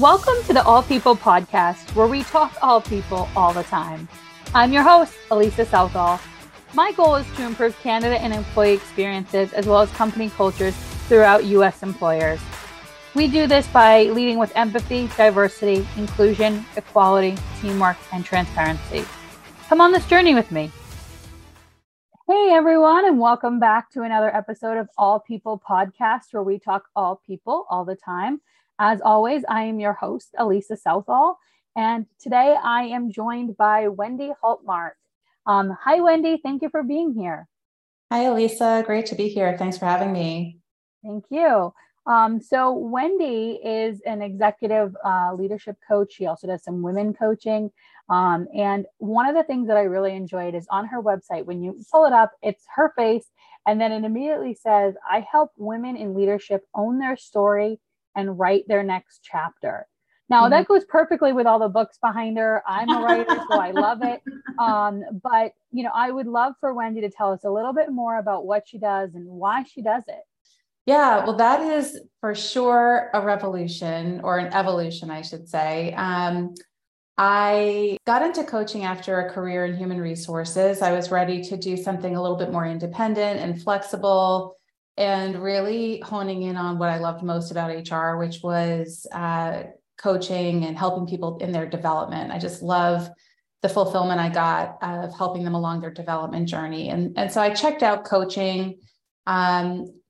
Welcome to the All People Podcast, where we talk all people all the time. I'm your host, Alisa Southall. My goal is to improve candidate and employee experiences as well as company cultures throughout U.S. employers. We do this by leading with empathy, diversity, inclusion, equality, teamwork, and transparency. Come on this journey with me. Hey, everyone, and welcome back to another episode of All People Podcast, where we talk all people all the time. As always, I am your host, Alisa Southall, and today I am joined by Wendy Hultmark. Hi, Wendy. Thank you for being here. Hi, Alisa. Great to be here. Thanks for having me. Thank you. So Wendy is an executive leadership coach. She also does some women coaching. And one of the things that I really enjoyed is on her website, when you pull it up, it's her face. And then it immediately says, I help women in leadership own their story and write their next chapter. Now that goes perfectly with all the books behind her. I'm a writer, so I love it. But you know, I would love for Wendy to tell us a little bit more about what she does and why she does it. Yeah, well, that is for sure a revolution, or an evolution, I should say. I got into coaching after a career in human resources. I was ready to do something a little bit more independent and flexible, and really honing in on what I loved most about HR, which was coaching and helping people in their development. I just love the fulfillment I got of helping them along their development journey. And so I checked out coaching,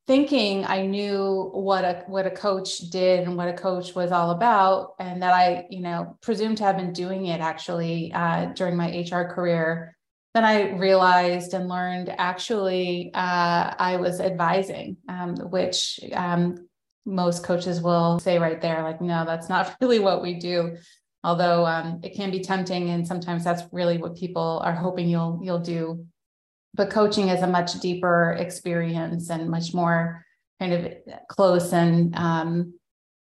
thinking I knew what a coach did and what a coach was all about, and that I, presumed to have been doing it actually during my HR career. Then I realized and learned actually I was advising, which most coaches will say right there, like, no, that's not really what we do. Although it can be tempting, and sometimes that's really what people are hoping you'll do. But coaching is a much deeper experience and much more kind of close and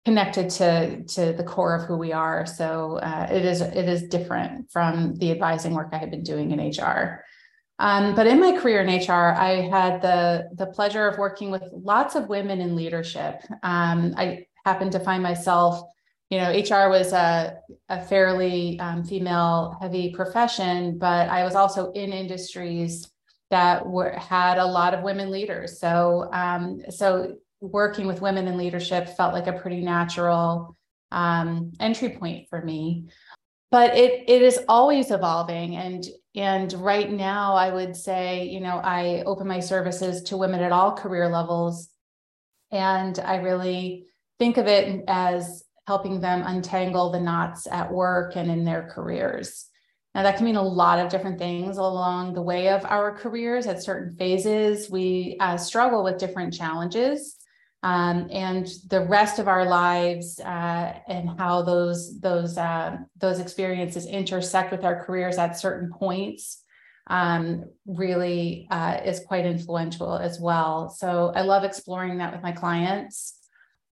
connected to the core of who we are. So it is different from the advising work I had been doing in HR. But in my career in HR, I had the pleasure of working with lots of women in leadership. I happened to find myself, HR was a fairly female heavy profession, but I was also in industries that had a lot of women leaders. So working with women in leadership felt like a pretty natural entry point for me, but it is always evolving. And right now I would say, I open my services to women at all career levels. And I really think of it as helping them untangle the knots at work and in their careers. Now that can mean a lot of different things along the way of our careers. At certain phases, we struggle with different challenges. And the rest of our lives and how those experiences intersect with our careers at certain points really is quite influential as well. So I love exploring that with my clients.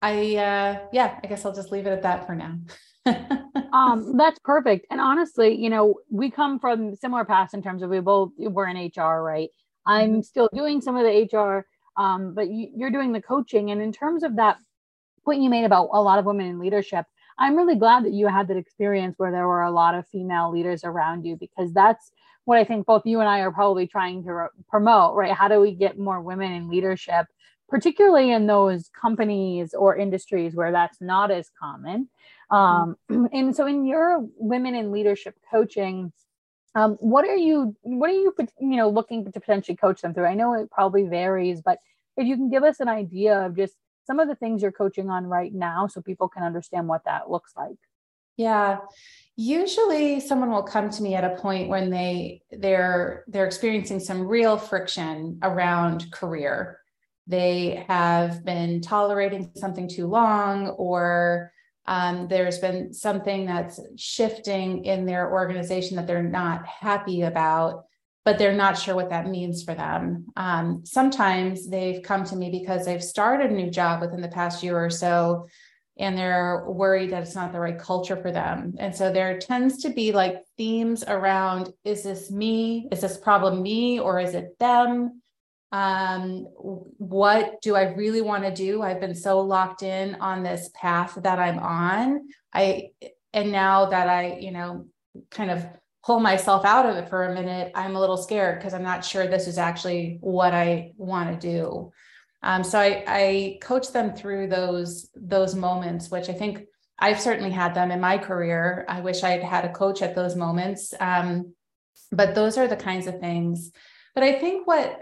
I guess I'll just leave it at that for now. That's perfect. And honestly, we come from similar paths in terms of we're in HR, right? I'm still doing some of the HR. But you're doing the coaching. And in terms of that point you made about a lot of women in leadership, I'm really glad that you had that experience where there were a lot of female leaders around you, because that's what I think both you and I are probably trying to promote, right? How do we get more women in leadership, particularly in those companies or industries where that's not as common? And so in your women in leadership coaching, what are you looking to potentially coach them through? I know it probably varies, but if you can give us an idea of just some of the things you're coaching on right now, so people can understand what that looks like. Yeah. Usually someone will come to me at a point when they're experiencing some real friction around career. They have been tolerating something too long, or there's been something that's shifting in their organization that they're not happy about, but they're not sure what that means for them. Sometimes they've come to me because they've started a new job within the past year or so, and they're worried that it's not the right culture for them. And so there tends to be like themes around, is this me? Is this problem me? Or is it them? What do I really want to do? I've been so locked in on this path that I'm on. And now that I, kind of pull myself out of it for a minute, I'm a little scared because I'm not sure this is actually what I want to do. So I coach them through those moments, which I think I've certainly had them in my career. I wish I had had a coach at those moments. But those are the kinds of things. But I think what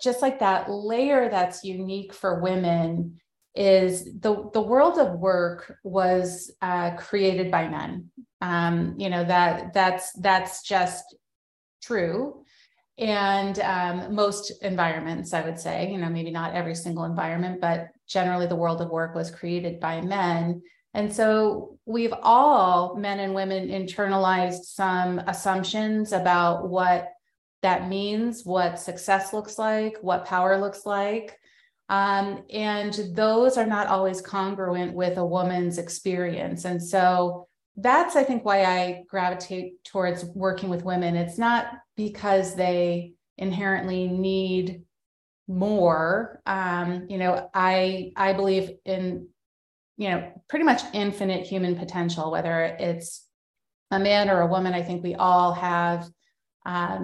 just like that layer that's unique for women is the world of work was created by men. That's just true. And most environments, I would say, maybe not every single environment, but generally the world of work was created by men. And so we've all, men and women, internalized some assumptions about what that means, what success looks like, what power looks like. And those are not always congruent with a woman's experience. And so that's, I think, why I gravitate towards working with women. It's not because they inherently need more. I believe in, pretty much infinite human potential, whether it's a man or a woman. I think we all have a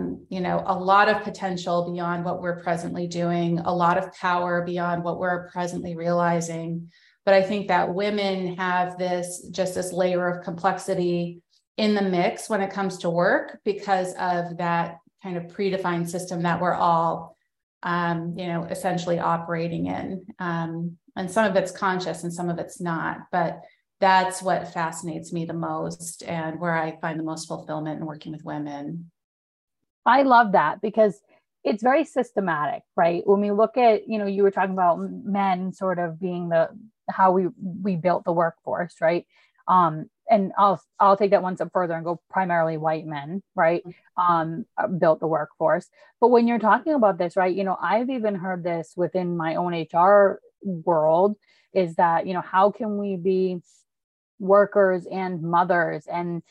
lot of potential beyond what we're presently doing, a lot of power beyond what we're presently realizing. But I think that women have this layer of complexity in the mix when it comes to work because of that kind of predefined system that we're all, essentially operating in. And some of it's conscious and some of it's not, but that's what fascinates me the most and where I find the most fulfillment in working with women. I love that because it's very systematic, right? When we look at, you were talking about men sort of being how we built the workforce, right? And I'll take that one step further and go primarily white men, right? Built the workforce. But when you're talking about this, right? I've even heard this within my own HR world is that, how can we be workers and mothers? And,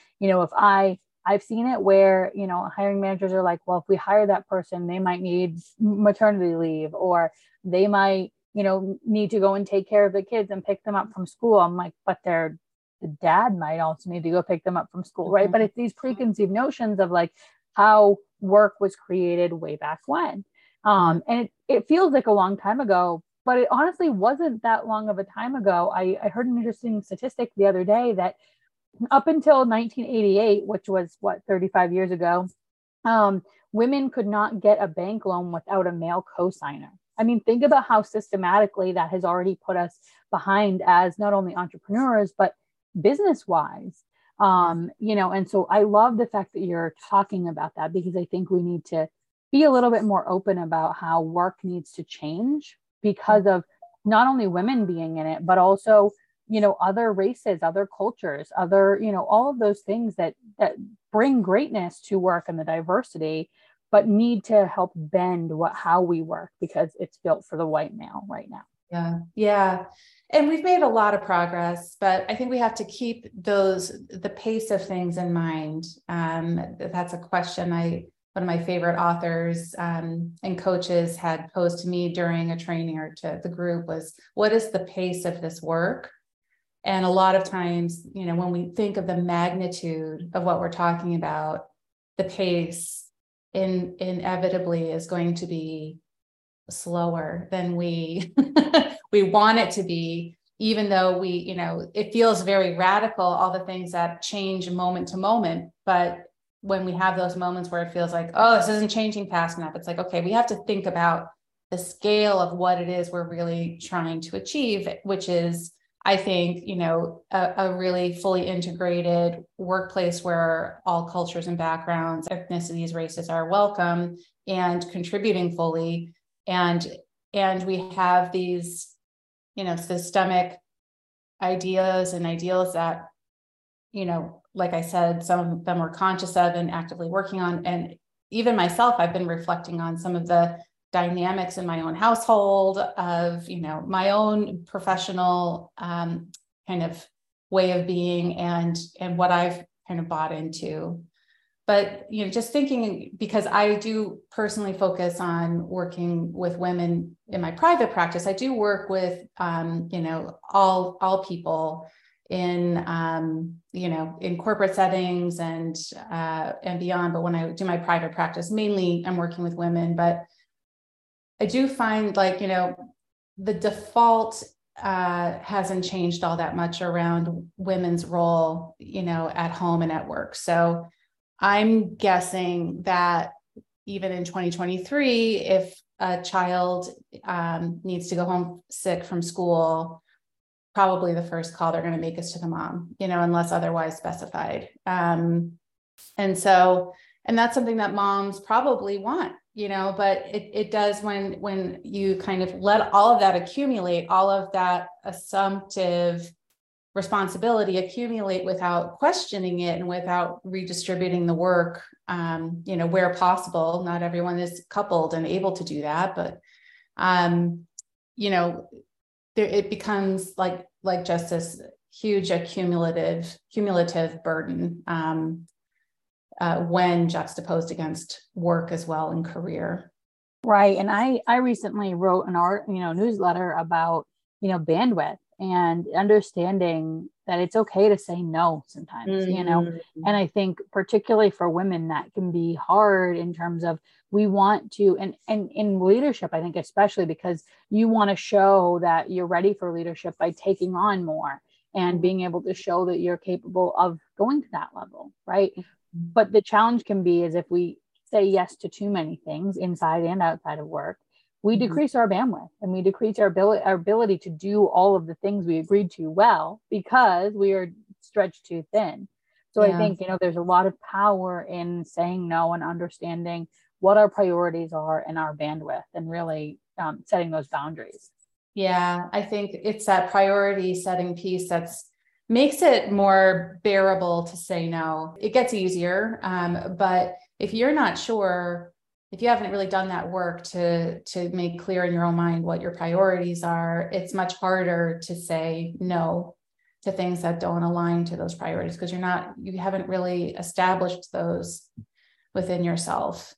I've seen it where, hiring managers are like, well, if we hire that person, they might need maternity leave, or they might, need to go and take care of the kids and pick them up from school. I'm like, but the dad might also need to go pick them up from school, right? Mm-hmm. But it's these preconceived notions of like how work was created way back when. And it feels like a long time ago, but it honestly wasn't that long of a time ago. I heard an interesting statistic the other day that up until 1988, which was 35 years ago, women could not get a bank loan without a male co-signer. I mean, think about how systematically that has already put us behind as not only entrepreneurs, but business-wise. And so I love the fact that you're talking about that because I think we need to be a little bit more open about how work needs to change because of not only women being in it, but also other races, other cultures, other, all of those things that bring greatness to work and the diversity, but need to help bend how we work because it's built for the white male right now. Yeah. Yeah. And we've made a lot of progress, but I think we have to keep the pace of things in mind. That's a question one of my favorite authors and coaches had posed to me during a training or to the group was, what is the pace of this work? And a lot of times, when we think of the magnitude of what we're talking about, the pace inevitably is going to be slower than we want it to be, even though we, it feels very radical, all the things that change moment to moment. But when we have those moments where it feels like, oh, this isn't changing fast enough, it's like, okay, we have to think about the scale of what it is we're really trying to achieve, which is, I think, a really fully integrated workplace where all cultures and backgrounds, ethnicities, races are welcome and contributing fully. And we have these, systemic ideas and ideals that, like I said, some of them we're conscious of and actively working on. And even myself, I've been reflecting on some of the dynamics in my own household of, my own professional kind of way of being and what I've kind of bought into. But, you know, just thinking, because I do personally focus on working with women in my private practice, I do work with, you know, all people in, you know, in corporate settings and beyond. But when I do my private practice, mainly I'm working with women, but I do find, like, you know, the default hasn't changed all that much around women's role, you know, at home and at work. So I'm guessing that even in 2023, if a child needs to go home sick from school, probably the first call they're going to make is to the mom, you know, unless otherwise specified. And that's something that moms probably want, you know, but it does, when you kind of let all of that accumulate, all of that assumptive responsibility accumulate without questioning it and without redistributing the work, you know, where possible. Not everyone is coupled and able to do that, but, you know, there, it becomes like just this huge cumulative burden when juxtaposed against work as well and career. Right. And I recently wrote an newsletter about, you know, bandwidth, and understanding that it's okay to say no sometimes, mm-hmm. you know, and I think particularly for women, that can be hard in terms of, we want to, and in leadership, I think, especially because you want to show that you're ready for leadership by taking on more and being able to show that you're capable of going to that level. Right. Mm-hmm. But the challenge can be is if we say yes to too many things inside and outside of work, we decrease our bandwidth and we decrease our ability to do all of the things we agreed to well, because we are stretched too thin. So yeah. I think, you know, there's a lot of power in saying no and understanding what our priorities are and our bandwidth, and really setting those boundaries. Yeah, I think it's that priority setting piece that's makes it more bearable to say no. It gets easier, but if you're not sure, if you haven't really done that work to make clear in your own mind what your priorities are, it's much harder to say no to things that don't align to those priorities, because you haven't really established those within yourself.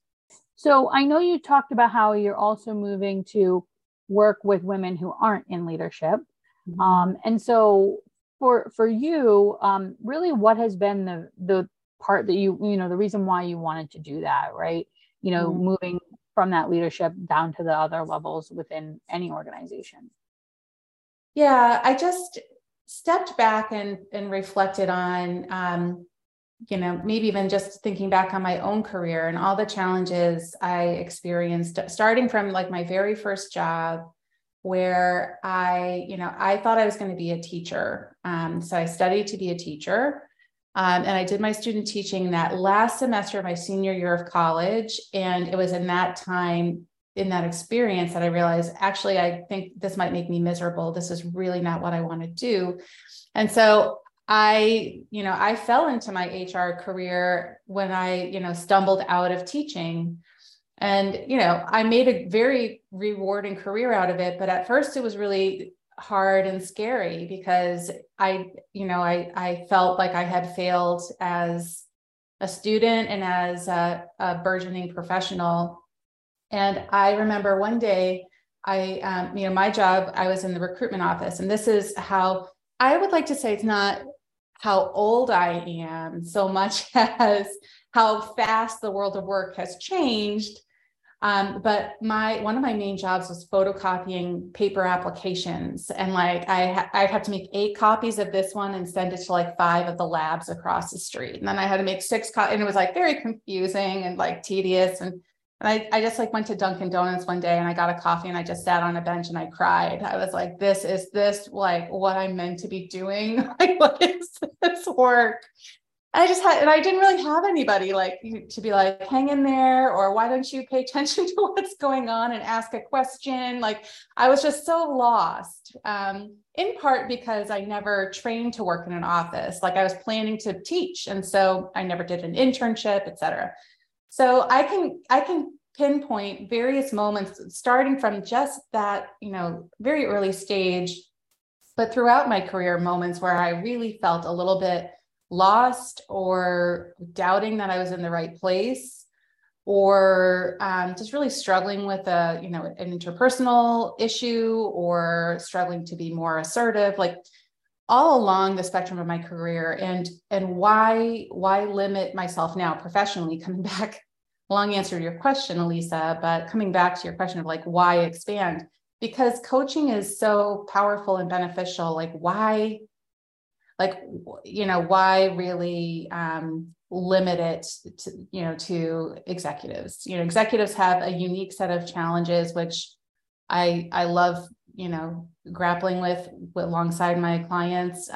So I know you talked about how you're also moving to work with women who aren't in leadership. Mm-hmm. And so for you, really what has been the part that you know, the reason why you wanted to do that, right? You know, mm-hmm. moving from that leadership down to the other levels within any organization. Yeah, I just stepped back and reflected on, you know, maybe even just thinking back on my own career and all the challenges I experienced, starting from like my very first job, where I thought I was going to be a teacher. So I studied to be a teacher. And I did my student teaching that last semester of my senior year of college. And it was in that time, in that experience, that I realized, actually, I think this might make me miserable. This is really not what I want to do. And so I fell into my HR career when I, you know, stumbled out of teaching. And, you know, I made a very rewarding career out of it. But at first it was really hard and scary, because I felt like I had failed as a student and as a burgeoning professional. And I remember one day my job, I was in the recruitment office, and this is how I would like to say, it's not how old I am so much as how fast the world of work has changed. But one of my main jobs was photocopying paper applications. And like, I had to make 8 copies of this one and send it to like 5 of the labs across the street. And then I had to make 6 copies, and it was like very confusing and like tedious. And I just like went to Dunkin' Donuts one day and I got a coffee and I just sat on a bench and I cried. I was like, is this like what I'm meant to be doing? Like, what is this work? And I didn't really have anybody like to be like, hang in there, or why don't you pay attention to what's going on and ask a question? Like, I was just so lost, in part because I never trained to work in an office. Like, I was planning to teach, and so I never did an internship, et cetera. So I can pinpoint various moments starting from just that, you know, very early stage, but throughout my career, moments where I really felt a little bit lost or doubting that I was in the right place, or just really struggling with a, you know, an interpersonal issue, or struggling to be more assertive, like all along the spectrum of my career. And why limit myself now professionally? Coming back, long answer to your question, Alisa, but coming back to your question of like, why expand? Because coaching is so powerful and beneficial. Like why, why really limit it to, to executives? Executives have a unique set of challenges, which I love, grappling with alongside my clients.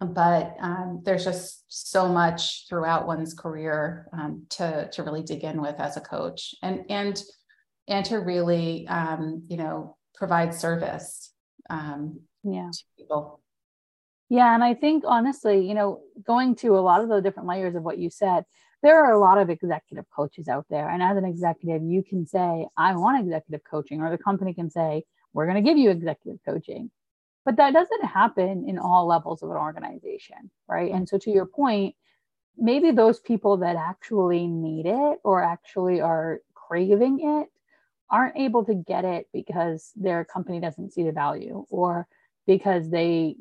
But there's just so much throughout one's career to really dig in with as a coach, and to really, provide service to people. Yeah. And I think honestly, going to a lot of the different layers of what you said, there are a lot of executive coaches out there. And as an executive, you can say, I want executive coaching, or the company can say, we're going to give you executive coaching. But that doesn't happen in all levels of an organization, right? And so to your point, maybe those people that actually need it or actually are craving it aren't able to get it because their company doesn't see the value, or because they,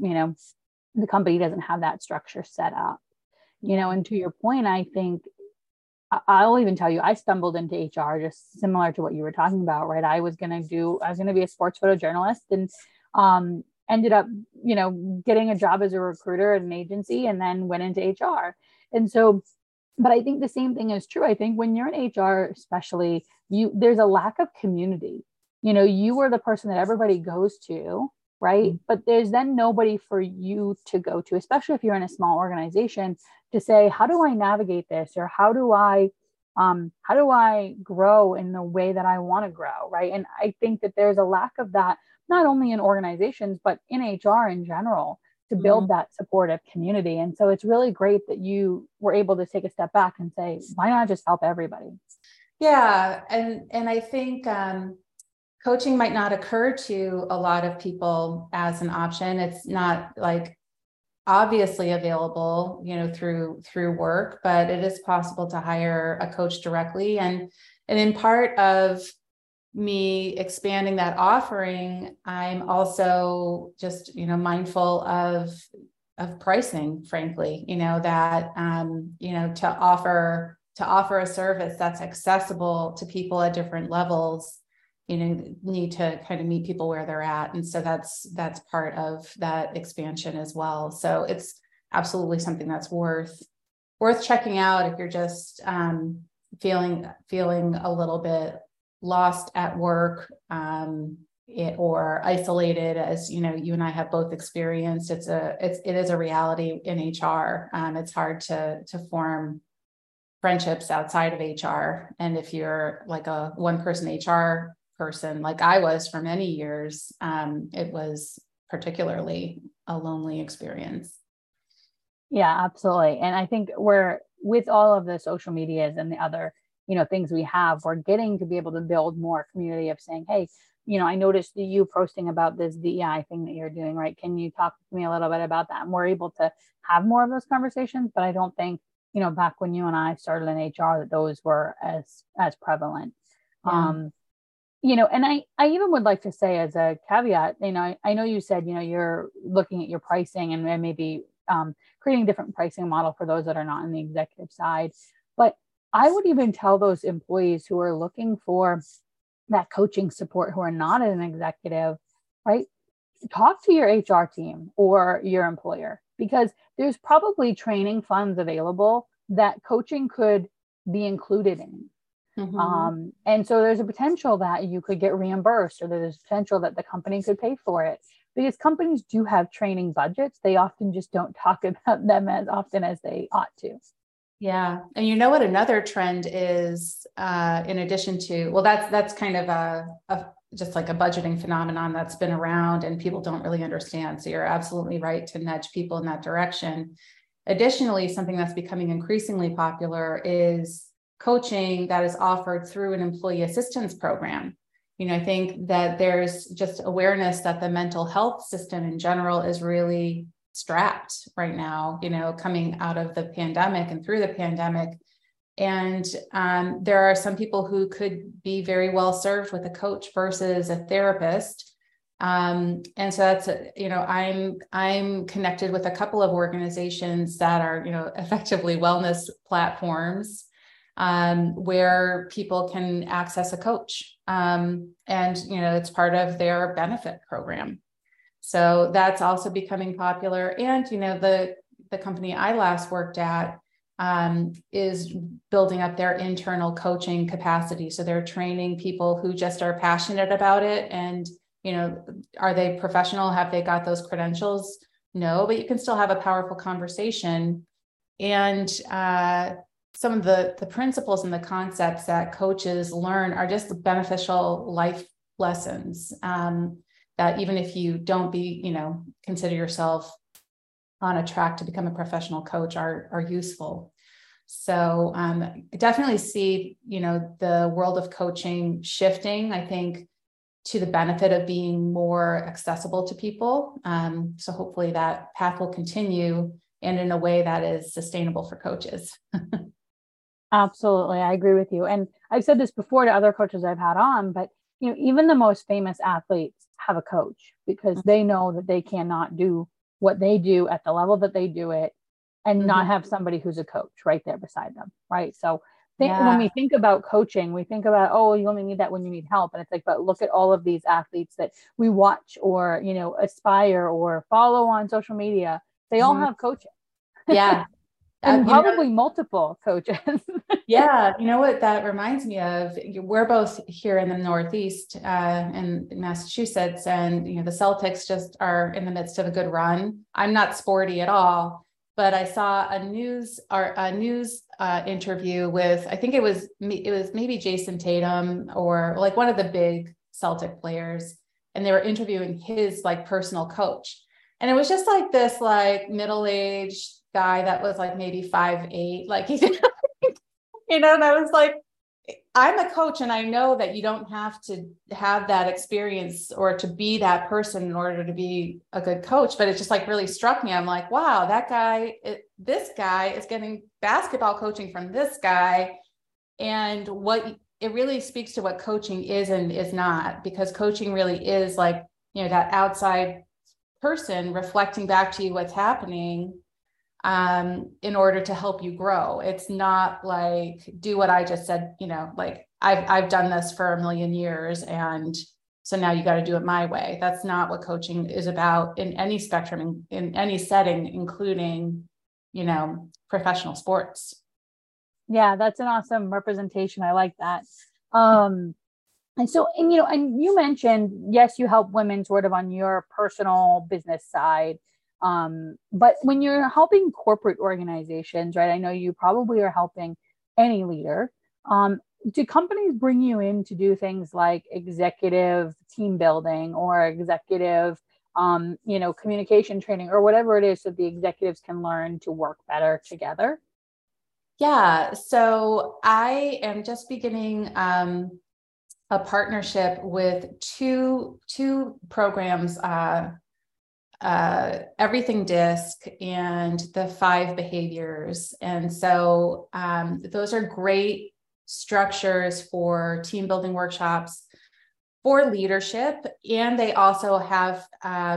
the company doesn't have that structure set up, and to your point, I think I'll even tell you, I stumbled into HR just similar to what you were talking about, right? I was going to be a sports photojournalist, and ended up, getting a job as a recruiter at an agency, and then went into HR. And so, but I think the same thing is true. I think when you're in HR, especially, there's a lack of community. You are the person that everybody goes to, right? But there's then nobody for you to go to, especially if you're in a small organization, to say, how do I navigate this? Or how do I grow in the way that I want to grow, right? And I think that there's a lack of that, not only in organizations, but in HR in general, to build that supportive community. And so it's really great that you were able to take a step back and say, why not just help everybody? Yeah. And I think, coaching might not occur to a lot of people as an option. It's not like obviously available, through work, but it is possible to hire a coach directly. And in part of me expanding that offering, I'm also just, mindful of pricing, frankly, that, to offer a service that's accessible to people at different levels, need to kind of meet people where they're at. And so that's part of that expansion as well. So it's absolutely something that's worth checking out if you're just feeling a little bit lost at work or isolated, as you and I have both experienced. It is a reality in HR. It's hard to form friendships outside of HR. And if you're like a one-person HR person, like I was for many years, it was particularly a lonely experience. Yeah, absolutely. And I think we're, with all of the social medias and the other, things we have, we're getting to be able to build more community of saying, hey, I noticed you posting about this DEI thing that you're doing, right? Can you talk to me a little bit about that? And we're able to have more of those conversations, but I don't think, back when you and I started in HR, that those were as prevalent. Yeah. And I even would like to say as a caveat, I know you said, you're looking at your pricing and maybe creating a different pricing model for those that are not on the executive side. But I would even tell those employees who are looking for that coaching support, who are not an executive, right? Talk to your HR team or your employer, because there's probably training funds available that coaching could be included in. Mm-hmm. And so there's a potential that you could get reimbursed, or there's a potential that the company could pay for it, because companies do have training budgets. They often just don't talk about them as often as they ought to. Yeah. And what another trend is, in addition to, well, that's kind of a just like a budgeting phenomenon that's been around and people don't really understand. So you're absolutely right to nudge people in that direction. Additionally, something that's becoming increasingly popular is coaching that is offered through an employee assistance program. I think that there's just awareness that the mental health system in general is really strapped right now, you know, coming out of the pandemic and through the pandemic. And there are some people who could be very well served with a coach versus a therapist. And so that's, you know, I'm connected with a couple of organizations that are, you know, effectively wellness platforms, where people can access a coach. And, you know, it's part of their benefit program. So that's also becoming popular. And, you know, the company I last worked at, is building up their internal coaching capacity. So they're training people who just are passionate about it. And, you know, are they professional? Have they got those credentials? No, but you can still have a powerful conversation. And some of the principles and the concepts that coaches learn are just beneficial life lessons, that even if you don't consider yourself on a track to become a professional coach, are useful. So I definitely see, you know, the world of coaching shifting, I think, to the benefit of being more accessible to people. So hopefully that path will continue, and in a way that is sustainable for coaches. Absolutely. I agree with you. And I've said this before to other coaches I've had on, but you know, even the most famous athletes have a coach, because they know that they cannot do what they do at the level that they do it and not have somebody who's a coach right there beside them. Right. So when we think about coaching, we think about, oh, you only need that when you need help. And it's like, but look at all of these athletes that we watch or, you know, aspire or follow on social media. They all have coaching. Yeah. And probably multiple coaches. Yeah. You know what that reminds me of? We're both here in the Northeast, in Massachusetts, and, you know, the Celtics just are in the midst of a good run. I'm not sporty at all, but I saw a news interview with, I think it was maybe Jason Tatum or like one of the big Celtic players. And they were interviewing his like personal coach. And it was just like this, like middle-aged guy that was like maybe 5'8", like, he, you know, and I was like, I'm a coach and I know that you don't have to have that experience or to be that person in order to be a good coach. But it just like really struck me. I'm like, wow, that guy, this guy is getting basketball coaching from this guy. And what it really speaks to what coaching is and is not, because coaching really is like, you know, that outside person reflecting back to you what's happening, in order to help you grow. It's not like, do what I just said, you know, like I've done this for 1,000,000 years. And so now you got to do it my way. That's not what coaching is about in any spectrum, in any setting, including, you know, professional sports. Yeah. That's an awesome representation. I like that. And you mentioned, yes, you help women sort of on your personal business side. But when you're helping corporate organizations, right, I know you probably are helping any leader. Do companies bring you in to do things like executive team building or executive, communication training or whatever it is, so the executives can learn to work better together? Yeah. So I am just beginning, a partnership with two programs, Everything DiSC and the 5 behaviors. And so those are great structures for team building workshops for leadership. And they also have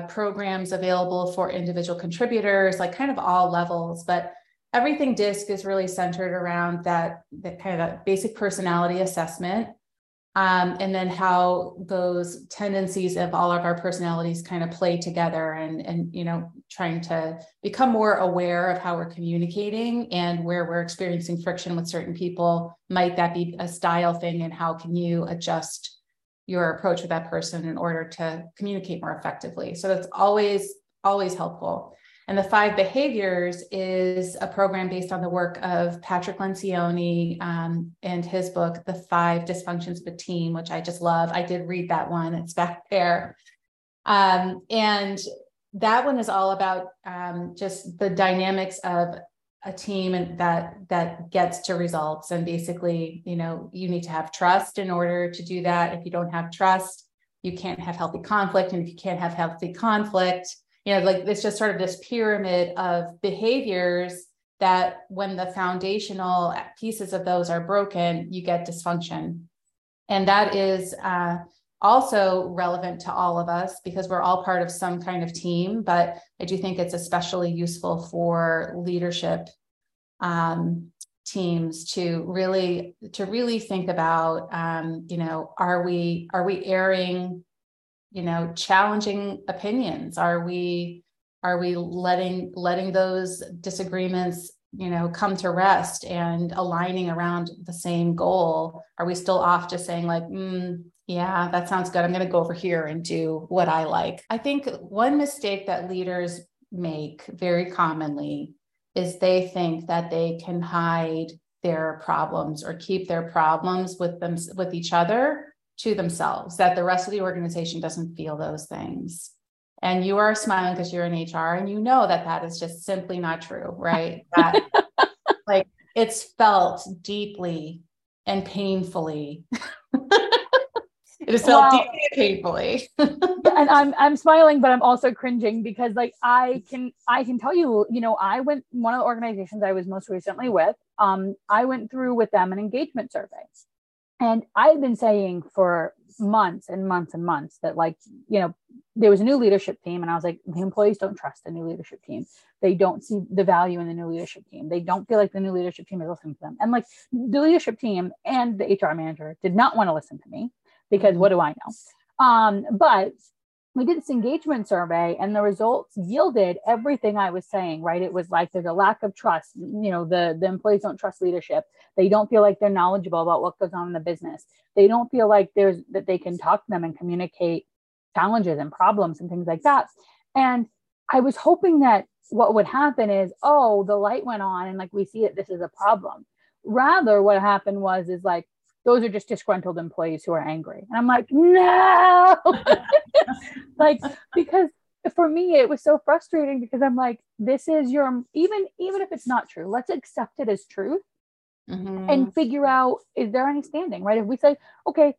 programs available for individual contributors, like kind of all levels. But Everything DiSC is really centered around that kind of a basic personality assessment. And then how those tendencies of all of our personalities kind of play together and, you know, trying to become more aware of how we're communicating and where we're experiencing friction with certain people. Might that be a style thing, and how can you adjust your approach with that person in order to communicate more effectively? So that's always, always helpful. And the 5 behaviors is a program based on the work of Patrick Lencioni, and his book, The 5 Dysfunctions of a Team, which I just love. I did read that one. It's back there. And that one is all about just the dynamics of a team and that gets to results. And basically, you know, you need to have trust in order to do that. If you don't have trust, you can't have healthy conflict. And if you can't have healthy conflict, like it's just sort of this pyramid of behaviors that when the foundational pieces of those are broken, you get dysfunction. And that is also relevant to all of us because we're all part of some kind of team, but I do think it's especially useful for leadership teams to really think about, are we airing, challenging opinions? Are we letting those disagreements, come to rest and aligning around the same goal? Are we still off just saying like, yeah, that sounds good. I'm going to go over here and do what I like. I think one mistake that leaders make very commonly is they think that they can hide their problems or keep their problems with each other to themselves, that the rest of the organization doesn't feel those things. And you are smiling because you're in HR and you know that that is just simply not true, right? That, like, it's felt deeply and painfully. It is felt deeply and painfully. And I'm smiling, but I'm also cringing because like I can tell you, I went, one of the organizations I was most recently with, I went through with them an engagement survey. And I've been saying for months and months and months that there was a new leadership team. And I was like, the employees don't trust the new leadership team. They don't see the value in the new leadership team. They don't feel like the new leadership team is listening to them. And like the leadership team and the HR manager did not want to listen to me because what do I know? But we did this engagement survey and the results yielded everything I was saying, right? It was like, there's a lack of trust. The employees don't trust leadership. They don't feel like they're knowledgeable about what goes on in the business. They don't feel like that they can talk to them and communicate challenges and problems and things like that. And I was hoping that what would happen is, the light went on and like, we see that this is a problem. Rather, what happened was like, those are just disgruntled employees who are angry. And I'm like, no, because for me, it was so frustrating because I'm like, this is your, even if it's not true, let's accept it as truth and figure out, is there any standing, right? If we say, okay,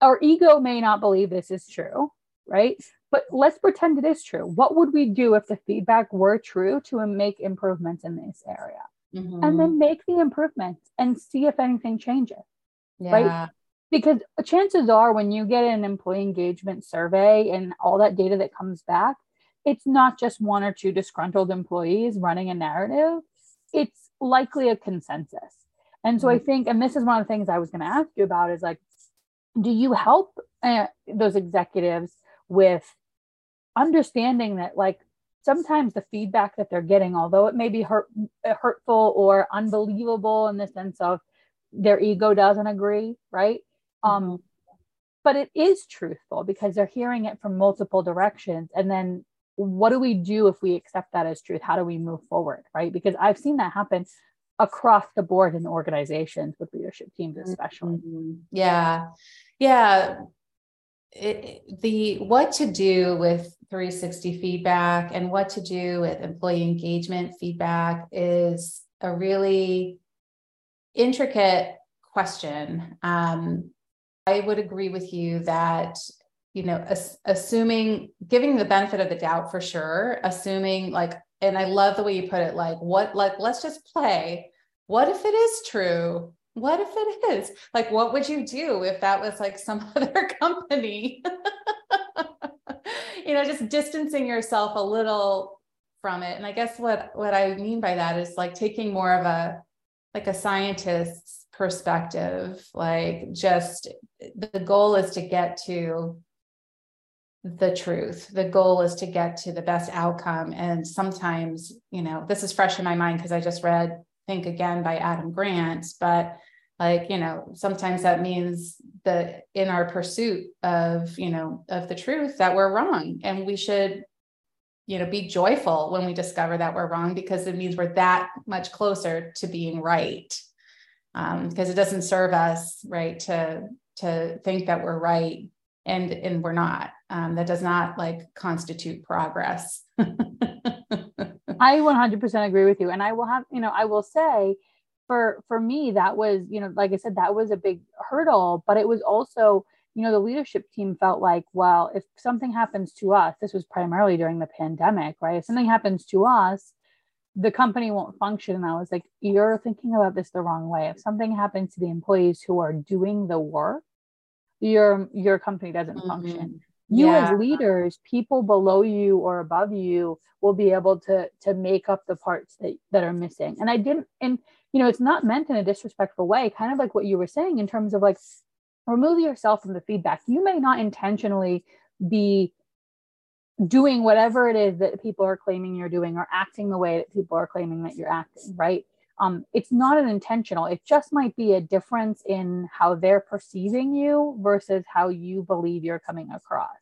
our ego may not believe this is true, right? But let's pretend it is true. What would we do if the feedback were true to make improvements in this area? And then make the improvements and see if anything changes. Yeah. Right? Because chances are when you get an employee engagement survey and all that data that comes back, it's not just one or two disgruntled employees running a narrative. It's likely a consensus. And so I think, and this is one of the things I was going to ask you about is like, do you help those executives with understanding that like, sometimes the feedback that they're getting, although it may be hurtful or unbelievable in the sense of their ego doesn't agree, right? But it is truthful because they're hearing it from multiple directions. And then what do we do if we accept that as truth? How do we move forward, right? Because I've seen that happen across the board in organizations with leadership teams especially. Yeah. What to do with 360 feedback and what to do with employee engagement feedback is a really intricate question. I would agree with you that, assuming, giving the benefit of the doubt for sure, assuming like, and I love the way you put it, like what, like, let's just play. What if it is true? What if it is? Like, what would you do if that was like some other company? Just distancing yourself a little from it. And I guess what I mean by that is like taking more of a scientist's perspective, like just the goal is to get to the truth. The goal is to get to the best outcome. And sometimes, this is fresh in my mind because I just read Think Again by Adam Grant, but like, sometimes that means that in our pursuit of, of the truth that we're wrong. And we should, be joyful when we discover that we're wrong, because it means we're that much closer to being right. Because it doesn't serve us, right, to think that we're right and we're not. That does not like constitute progress. I 100% agree with you. And I will have, I will say for me, that was, like I said, that was a big hurdle, but it was also you know, the leadership team felt like, well, if something happens to us, this was primarily during the pandemic, right? If something happens to us, the company won't function. And I was like, you're thinking about this the wrong way. If something happens to the employees who are doing the work, your company doesn't function. You as leaders, people below you or above you will be able to make up the parts that are missing. And I didn't, and you know, it's not meant in a disrespectful way, kind of like what you were saying in terms of like, remove yourself from the feedback. You may not intentionally be doing whatever it is that people are claiming you're doing or acting the way that people are claiming that you're acting, right? It's not an intentional, it just might be a difference in how they're perceiving you versus how you believe you're coming across.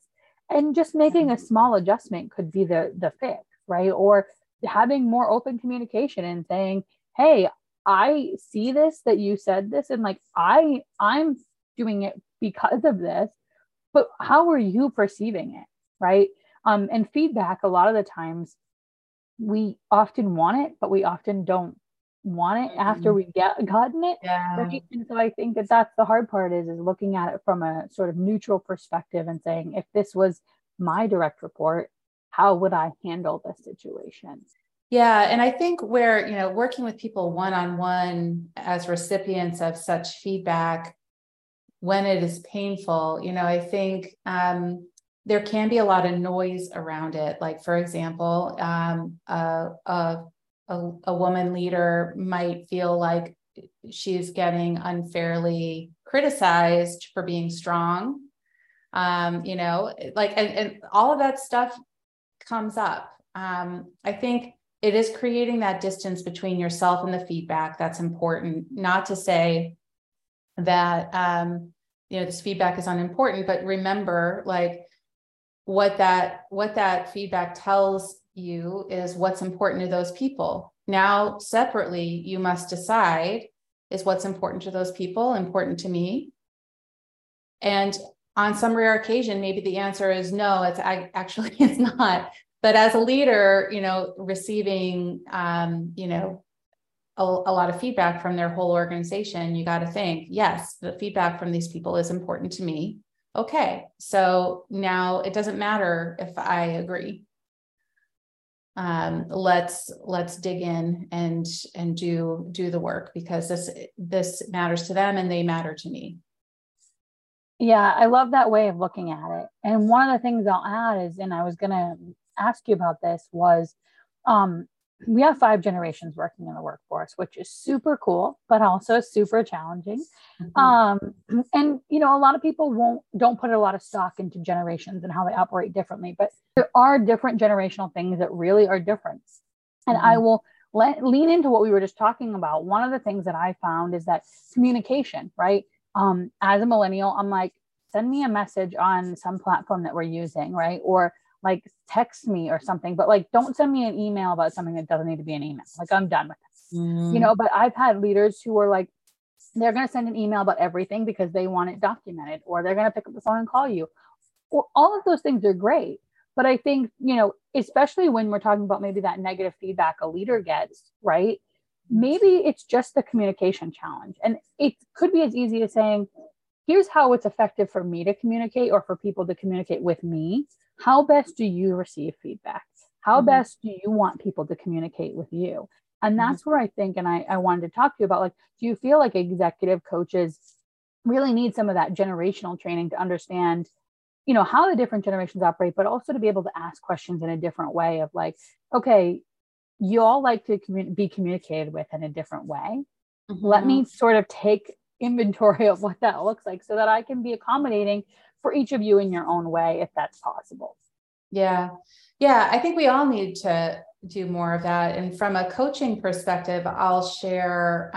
And just making a small adjustment could be the fix, right? Or having more open communication and saying, hey, I see this, that you said this, and like, I'm doing it because of this, but how are you perceiving it, right? And feedback, a lot of the times, we often want it, but we often don't want it after we gotten it. Right? And so I think that that's the hard part is looking at it from a sort of neutral perspective and saying, if this was my direct report, how would I handle this situation? Yeah. And I think where, you know, working with people one-on-one as recipients of such feedback, when it is painful, you know, I think there can be a lot of noise around it. Like, for example, a woman leader might feel like she's getting unfairly criticized for being strong. You know, like, and all of that stuff comes up. I think it is creating that distance between yourself and the feedback. That's important. Not to say that, you know, this feedback is unimportant, but remember, like, what that feedback tells you is what's important to those people. Now, separately, you must decide, is what's important to those people important to me? And on some rare occasion, maybe the answer is no, it's not. But as a leader, you know, receiving, you know, a lot of feedback from their whole organization, you got to think, yes, the feedback from these people is important to me. Okay. So now it doesn't matter if I agree. Let's dig in and do the work, because this matters to them and they matter to me. Yeah. I love that way of looking at it. And one of the things I'll add is, and I was going to ask you about this was, we have 5 generations working in the workforce, which is super cool, but also super challenging. And, you know, a lot of people don't put a lot of stock into generations and how they operate differently, but there are different generational things that really are different. And I will lean into what we were just talking about. One of the things that I found is that communication, right? As a millennial, I'm like, send me a message on some platform that we're using, right? Or like text me or something, but like, don't send me an email about something that doesn't need to be an email. Like, I'm done with this, you know, but I've had leaders who are like, they're going to send an email about everything because they want it documented, or they're going to pick up the phone and call you, or all of those things are great. But I think, you know, especially when we're talking about maybe that negative feedback a leader gets, right? Maybe it's just the communication challenge. And it could be as easy as saying, here's how it's effective for me to communicate or for people to communicate with me. How best do you receive feedback? How best do you want people to communicate with you? And that's where I think, and I wanted to talk to you about, like, do you feel like executive coaches really need some of that generational training to understand, you know, how the different generations operate, but also to be able to ask questions in a different way of like, okay, you all like to be communicated with in a different way. Let me sort of take inventory of what that looks like so that I can be accommodating for each of you in your own way, if that's possible. Yeah. Yeah. I think we all need to do more of that. And from a coaching perspective, I'll share,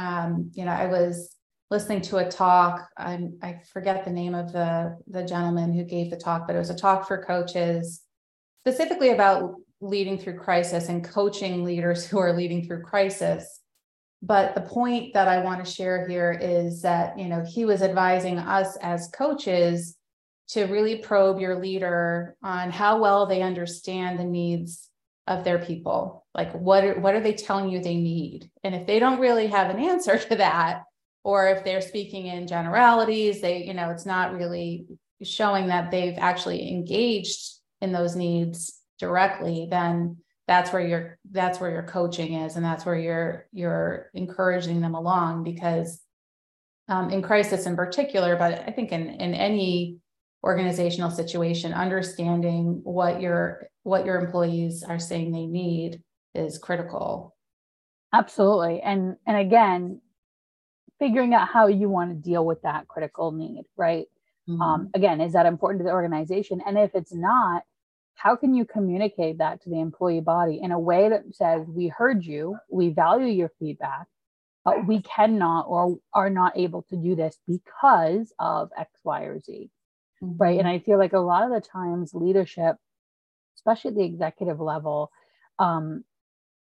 you know, I was listening to a talk. I forget the name of the gentleman who gave the talk, but it was a talk for coaches specifically about leading through crisis and coaching leaders who are leading through crisis. But the point that I want to share here is that, you know, he was advising us as coaches to really probe your leader on how well they understand the needs of their people. Like, what are they telling you they need? And if they don't really have an answer to that, or if they're speaking in generalities, they, you know, it's not really showing that they've actually engaged in those needs directly, then that's where your coaching is. And that's where you're encouraging them along, because in crisis in particular, but I think in any organizational situation, understanding what your employees are saying they need is critical. Absolutely. And again, figuring out how you want to deal with that critical need, right? Mm-hmm. Again, is that important to the organization? And if it's not, how can you communicate that to the employee body in a way that says, we heard you, we value your feedback, but we cannot or are not able to do this because of X, Y, or Z, mm-hmm. right? And I feel like a lot of the times leadership, especially at the executive level,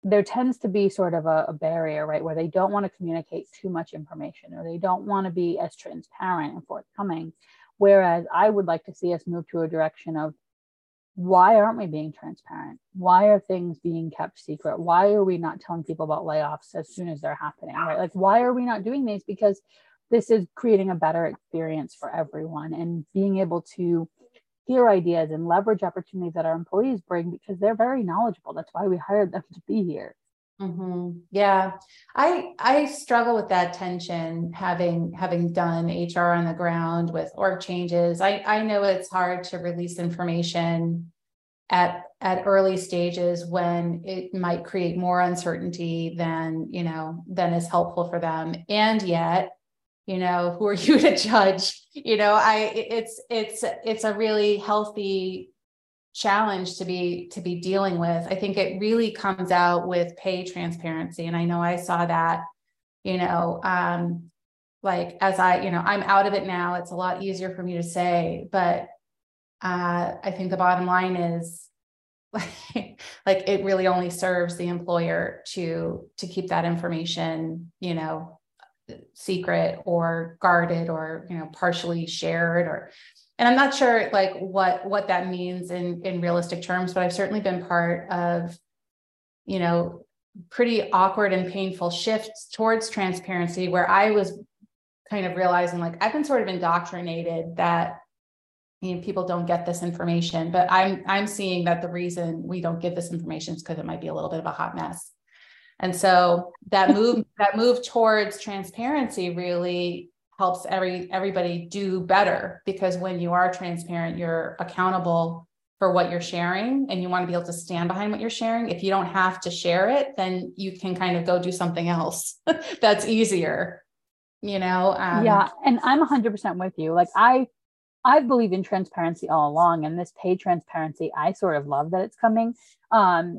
there tends to be sort of a barrier, right? Where they don't want to communicate too much information, or they don't want to be as transparent and forthcoming. Whereas I would like to see us move to a direction of, why aren't we being transparent? Why are things being kept secret? Why are we not telling people about layoffs as soon as they're happening, right? Like, why are we not doing these? Because this is creating a better experience for everyone, and being able to hear ideas and leverage opportunities that our employees bring, because they're very knowledgeable. That's why we hired them to be here. Mm-hmm. Yeah. I struggle with that tension, having done HR on the ground with org changes. I know it's hard to release information at early stages when it might create more uncertainty than is helpful for them. And yet, who are you to judge? It's a really healthy challenge to be dealing with. I think it really comes out with pay transparency. And I know I saw that, like as I'm out of it now, it's a lot easier for me to say, but I think the bottom line is like it really only serves the employer to keep that information, secret or guarded or, partially shared or, and I'm not sure like what that means in realistic terms, but I've certainly been part of, pretty awkward and painful shifts towards transparency where I was kind of realizing like, I've been sort of indoctrinated that, people don't get this information, but I'm seeing that the reason we don't give this information is because it might be a little bit of a hot mess. And so that move towards transparency really helps everybody do better, because when you are transparent, you're accountable for what you're sharing, and you want to be able to stand behind what you're sharing. If you don't have to share it, then you can kind of go do something else that's easier, Yeah. And I'm 100% with you. Like I believe in transparency all along, and this pay transparency, I sort of love that it's coming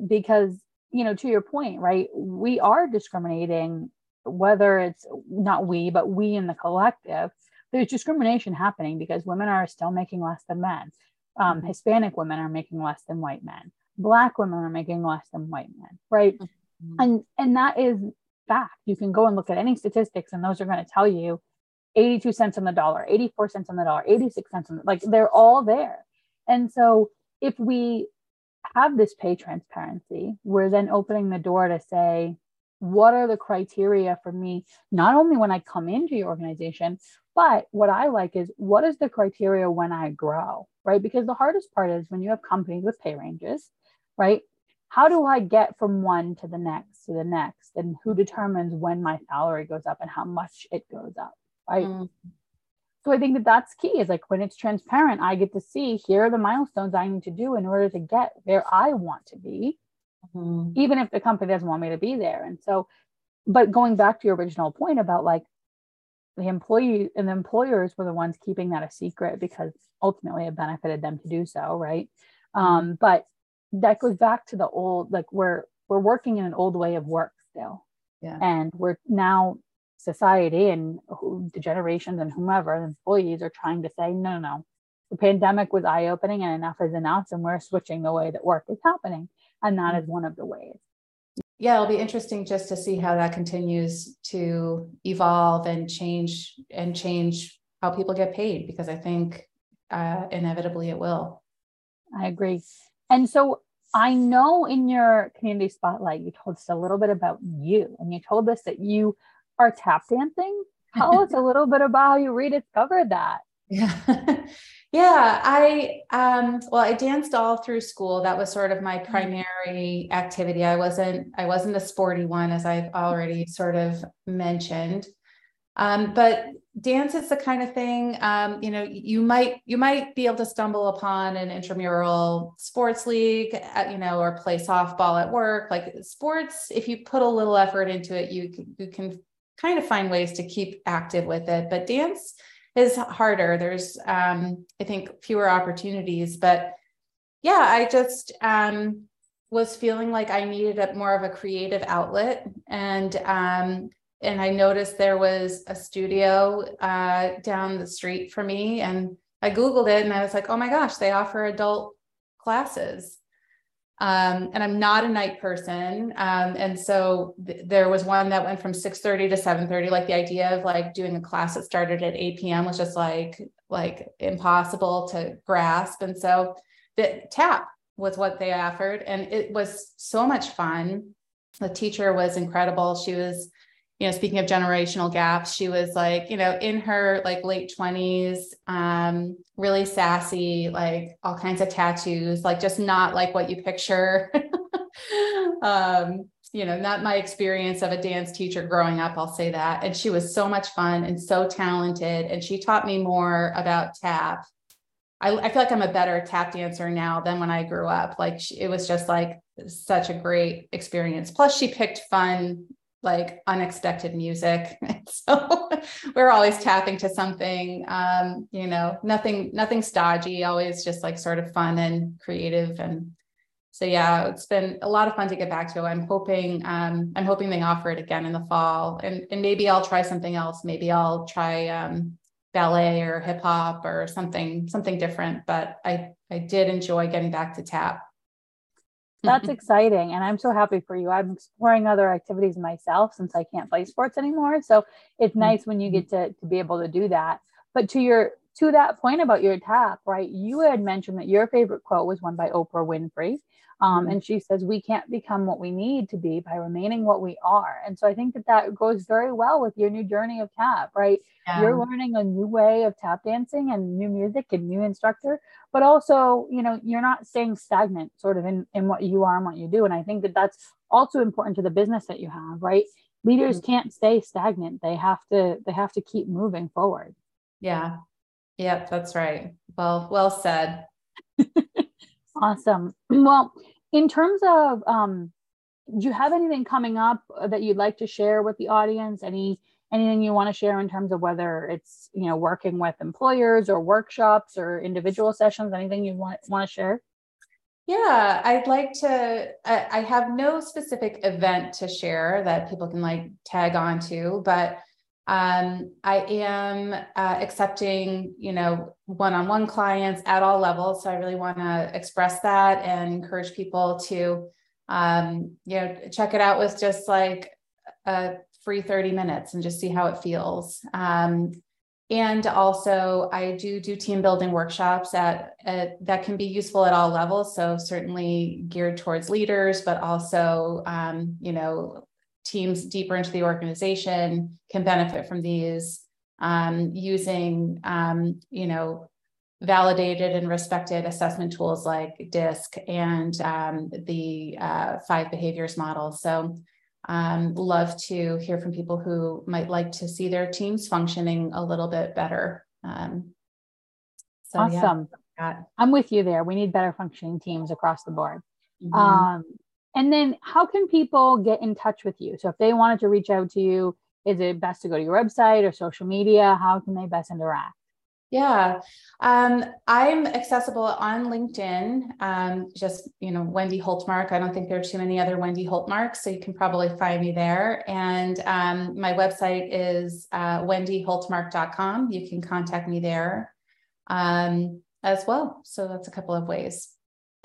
because to your point, right? We are discriminating, whether it's not we, but we in the collective, there's discrimination happening because women are still making less than men. Hispanic women are making less than white men. Black women are making less than white men, right? Mm-hmm. And that is fact. You can go and look at any statistics, and those are going to tell you 82 cents on the dollar, 84 cents on the dollar, 86 cents on the, like they're all there. And so if we have this pay transparency, we're then opening the door to say, what are the criteria for me, not only when I come into your organization, but what I like is, what is the criteria when I grow, right? Because the hardest part is when you have companies with pay ranges, right? How do I get from one to the next, and who determines when my salary goes up and how much it goes up, right? Mm-hmm. So I think that's key, is like when it's transparent, I get to see, here are the milestones I need to do in order to get where I want to be, mm-hmm. even if the company doesn't want me to be there. And so, but going back to your original point about like the employee and the employers were the ones keeping that a secret because ultimately it benefited them to do so, right? But that goes back to the old, like we're working in an old way of work still. Yeah. And we're now society and the generations and whomever employees are trying to say, no, the pandemic was eye-opening and enough is enough, and we're switching the way that work is happening, and that is one of the ways. Yeah, it'll be interesting just to see how that continues to evolve and change how people get paid, because I think inevitably it will. I agree. And so I know in your community spotlight you told us a little bit about you, and you told us that you are tap dancing. Tell us a little bit about how you rediscovered that. Yeah. Yeah, I danced all through school. That was sort of my primary activity. I wasn't a sporty one, as I've already sort of mentioned. But dance is the kind of thing, you might be able to stumble upon an intramural sports league, or play softball at work. Like sports, if you put a little effort into it, you can kind of find ways to keep active with it. But dance is harder. There's, I think, fewer opportunities. But yeah, I just was feeling like I needed more of a creative outlet. And I noticed there was a studio down the street from me, and I Googled it, and I was like, oh my gosh, they offer adult classes. And I'm not a night person. And so there was one that went from 6:30 to 7:30. Like the idea of like doing a class that started at 8 PM was just like impossible to grasp. And so the tap was what they offered. And it was so much fun. The teacher was incredible. She was, speaking of generational gaps, she was like, in her like late 20s, really sassy, like all kinds of tattoos, like just not like what you picture. Not my experience of a dance teacher growing up, I'll say that. And she was so much fun and so talented. And she taught me more about tap. I feel like I'm a better tap dancer now than when I grew up. Like it was just like such a great experience. Plus she picked fun, like unexpected music. So we're always tapping to something, nothing stodgy, always just like sort of fun and creative. And so, yeah, it's been a lot of fun to get back to. I'm hoping they offer it again in the fall, and maybe I'll try something else. Maybe I'll try ballet or hip hop or something different, but I did enjoy getting back to tap. That's exciting. And I'm so happy for you. I'm exploring other activities myself since I can't play sports anymore. So it's nice when you get to be able to do that. But to that point about your tap, right? You had mentioned that your favorite quote was one by Oprah Winfrey. And she says, we can't become what we need to be by remaining what we are. And so I think that goes very well with your new journey of tap, right? Yeah. You're learning a new way of tap dancing and new music and new instructor, but also, you're not staying stagnant sort of in what you are and what you do. And I think that's also important to the business that you have, right? Leaders can't stay stagnant. They have to keep moving forward. Yeah. Yep. That's right. Well said. Awesome. Well, in terms of, do you have anything coming up that you'd like to share with the audience? Anything you want to share in terms of whether it's, working with employers or workshops or individual sessions, anything you want to share? Yeah, I'd like to, I have no specific event to share that people can like tag on to, but I am accepting, one-on-one clients at all levels. So I really want to express that and encourage people to, check it out with just like a free 30 minutes and just see how it feels. And also I do team building workshops that can be useful at all levels. So certainly geared towards leaders, but also, teams deeper into the organization can benefit from these, using, validated and respected assessment tools like DISC and the 5 behaviors model. So love to hear from people who might like to see their teams functioning a little bit better. Awesome. Yeah. I'm with you there. We need better functioning teams across the board. Mm-hmm. And then how can people get in touch with you? So if they wanted to reach out to you, is it best to go to your website or social media? How can they best interact? Yeah. I'm accessible on LinkedIn. Just, Wendy Hultmark. I don't think there are too many other Wendy Hultmarks, so you can probably find me there. And, my website is, wendyhultmark.com. You can contact me there, as well. So that's a couple of ways.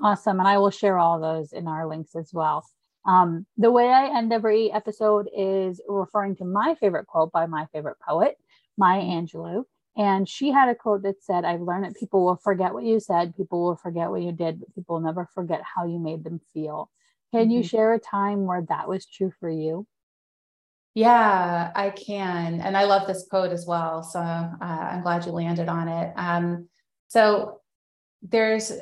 Awesome. And I will share all those in our links as well. The way I end every episode is referring to my favorite quote by my favorite poet, Maya Angelou. And she had a quote that said, I've learned that people will forget what you said, people will forget what you did, but people will never forget how you made them feel. Can you share a time where that was true for you? Yeah, I can. And I love this quote as well. So I'm glad you landed on it. So there's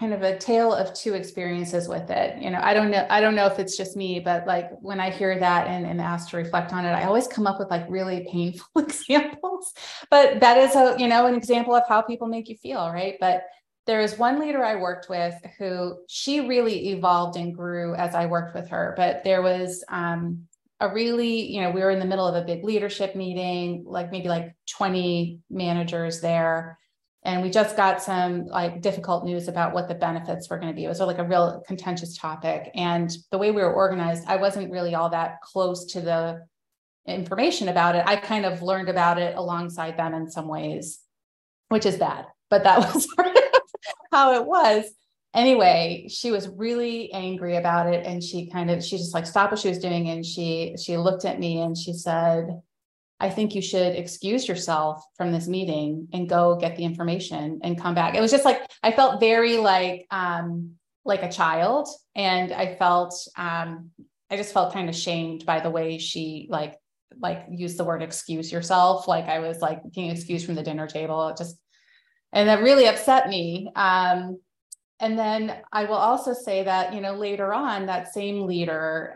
kind of a tale of two experiences with it. You know, I don't know if it's just me, but like when I hear that and asked to reflect on it, I always come up with like really painful examples, but that is a, you know, an example of how people make you feel, right? But there is one leader I worked with who she really evolved and grew as I worked with her, but there was a really, you know, we were in the middle of a big leadership meeting, like maybe like 20 managers there. And we just got some like difficult news about what the benefits were going to be. It was like a real contentious topic. And the way we were organized, I wasn't really all that close to the information about it. I kind of learned about it alongside them in some ways, which is bad, but that was sort of how it was. Anyway, she was really angry about it. And she just like stopped what she was doing. And she looked at me and she said, I think you should excuse yourself from this meeting and go get the information and come back. It was just like, I felt very like a child. And I felt, I just felt kind of shamed by the way she like used the word excuse yourself. Like I was like being excused from the dinner table. And that really upset me. And then I will also say that, you know, later on, that same leader,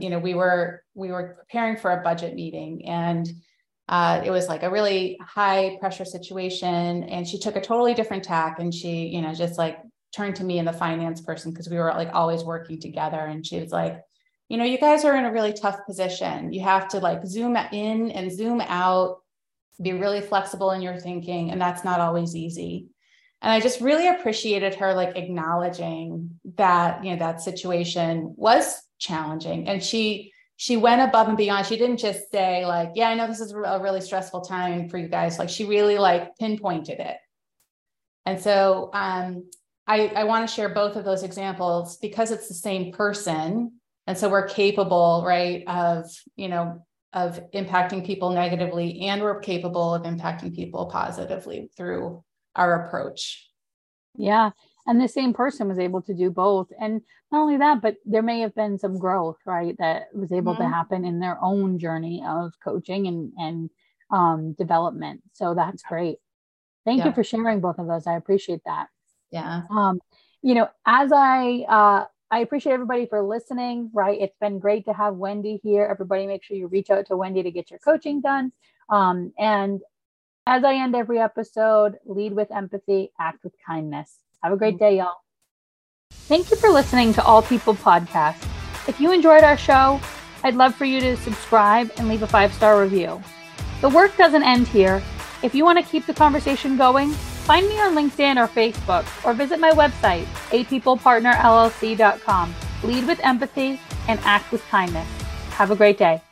you know, we were preparing for a budget meeting, and it was like a really high pressure situation. And she took a totally different tack, and she, you know, just like turned to me and the finance person, because we were like always working together. And she was like, you know, you guys are in a really tough position. You have to like zoom in and zoom out, be really flexible in your thinking. And that's not always easy. And I just really appreciated her like acknowledging that, you know, that situation was challenging. And she went above and beyond. She didn't just say like, yeah, I know this is a really stressful time for you guys. Like she really like pinpointed it. And so I want to share both of those examples because it's the same person. And so we're capable, right, of, you know, of impacting people negatively, and we're capable of impacting people positively through our approach. Yeah. And the same person was able to do both. And not only that, but there may have been some growth, right, that was able to happen in their own journey of coaching and development. So that's great. Thank you for sharing both of those. I appreciate that. Yeah. You know, as I appreciate everybody for listening, right? It's been great to have Wendy here. Everybody make sure you reach out to Wendy to get your coaching done. And as I end every episode, lead with empathy, act with kindness. Have a great day, y'all. Thank you for listening to All People Podcast. If you enjoyed our show, I'd love for you to subscribe and leave a 5-star review. The work doesn't end here. If you want to keep the conversation going, find me on LinkedIn or Facebook, or visit my website, apeoplepartnerllc.com. Lead with empathy and act with kindness. Have a great day.